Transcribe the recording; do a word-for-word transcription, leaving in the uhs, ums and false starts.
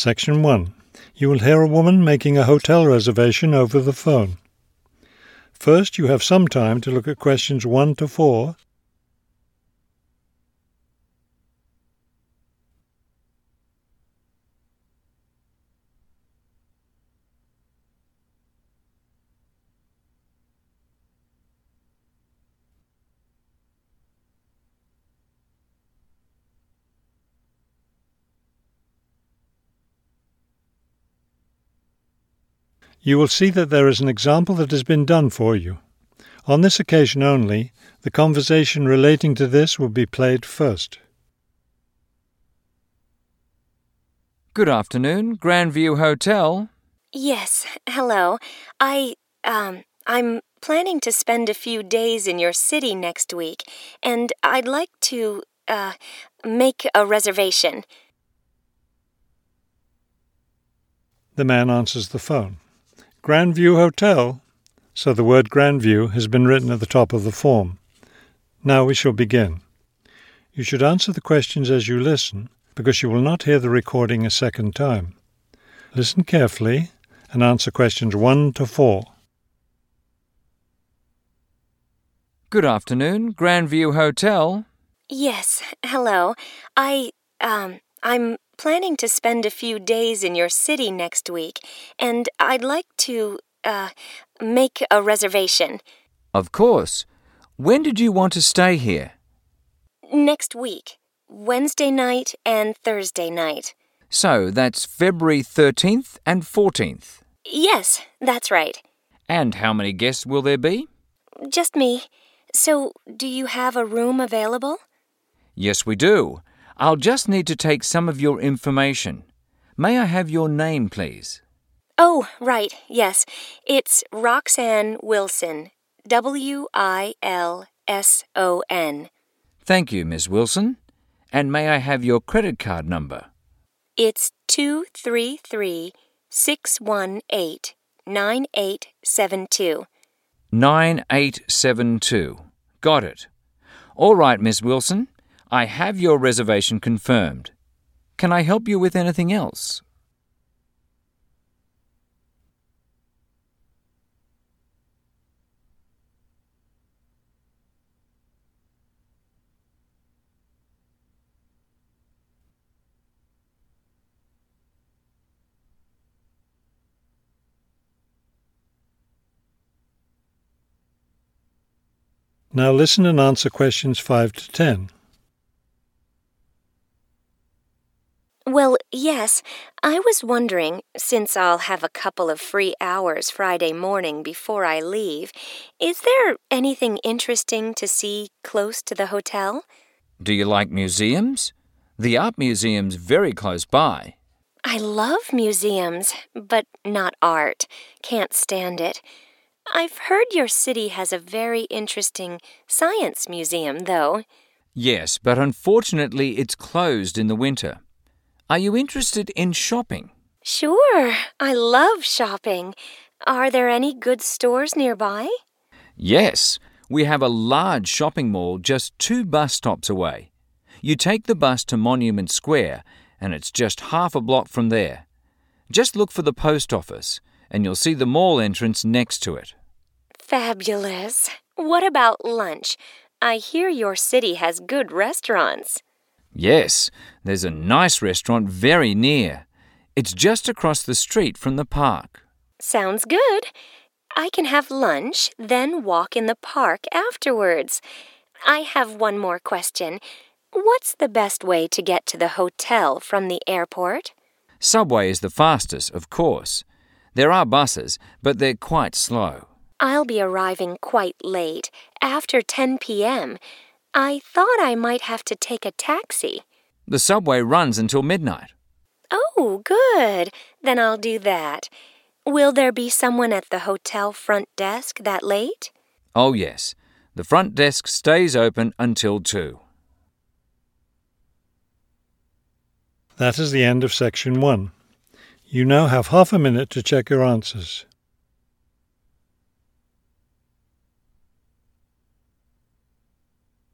Section one. You will hear a woman making a hotel reservation over the phone. First, you have some time to look at questions one to four. You will see that there is an example that has been done for you. On this occasion only, the conversation relating to this will be played first. Good afternoon, Grandview Hotel. Yes, hello. I, um, I'm planning to spend a few days in your city next week, and I'd like to, uh, make a reservation. The man answers the phone. Grandview Hotel, so the word Grandview has been written at the top of the form. Now we shall begin. You should answer the questions as you listen, because you will not hear the recording a second time. Listen carefully and answer questions one to four. Good afternoon, Grandview Hotel. Yes, hello. I, um, I'm... planning to spend a few days in your city next week, and I'd like to, uh, make a reservation. Of course. When did you want to stay here? Next week, Wednesday night and Thursday night. So that's February thirteenth and fourteenth? Yes, that's right. And how many guests will there be? Just me. So, do you have a room available? Yes, we do. I'll just need to take some of your information. May I have your name, please? Oh, right, yes. It's Roxanne Wilson, W I L S O N. Thank you, Miss Wilson. And may I have your credit card number? It's two three three, six one eight, nine eight seven two. nine eight seven two. Got it. All right, Miss Wilson. I have your reservation confirmed. Can I help you with anything else? Now listen and answer questions five to ten. Well, yes, I was wondering, since I'll have a couple of free hours Friday morning before I leave, is there anything interesting to see close to the hotel? Do you like museums? The art museum's very close by. I love museums, but not art. Can't stand it. I've heard your city has a very interesting science museum, though. Yes, but unfortunately it's closed in the winter. Are you interested in shopping? Sure, I love shopping. Are there any good stores nearby? Yes, we have a large shopping mall just two bus stops away. You take the bus to Monument Square, and it's just half a block from there. Just look for the post office, and you'll see the mall entrance next to it. Fabulous. What about lunch? I hear your city has good restaurants. Yes, there's a nice restaurant very near. It's just across the street from the park. Sounds good. I can have lunch, then walk in the park afterwards. I have one more question. What's the best way to get to the hotel from the airport? Subway is the fastest, of course. There are buses, but they're quite slow. I'll be arriving quite late, after ten p.m., I thought I might have to take a taxi. The subway runs until midnight. Oh, good. Then I'll do that. Will there be someone at the hotel front desk that late? Oh, yes. The front desk stays open until two. That is the end of section one. You now have half a minute to check your answers.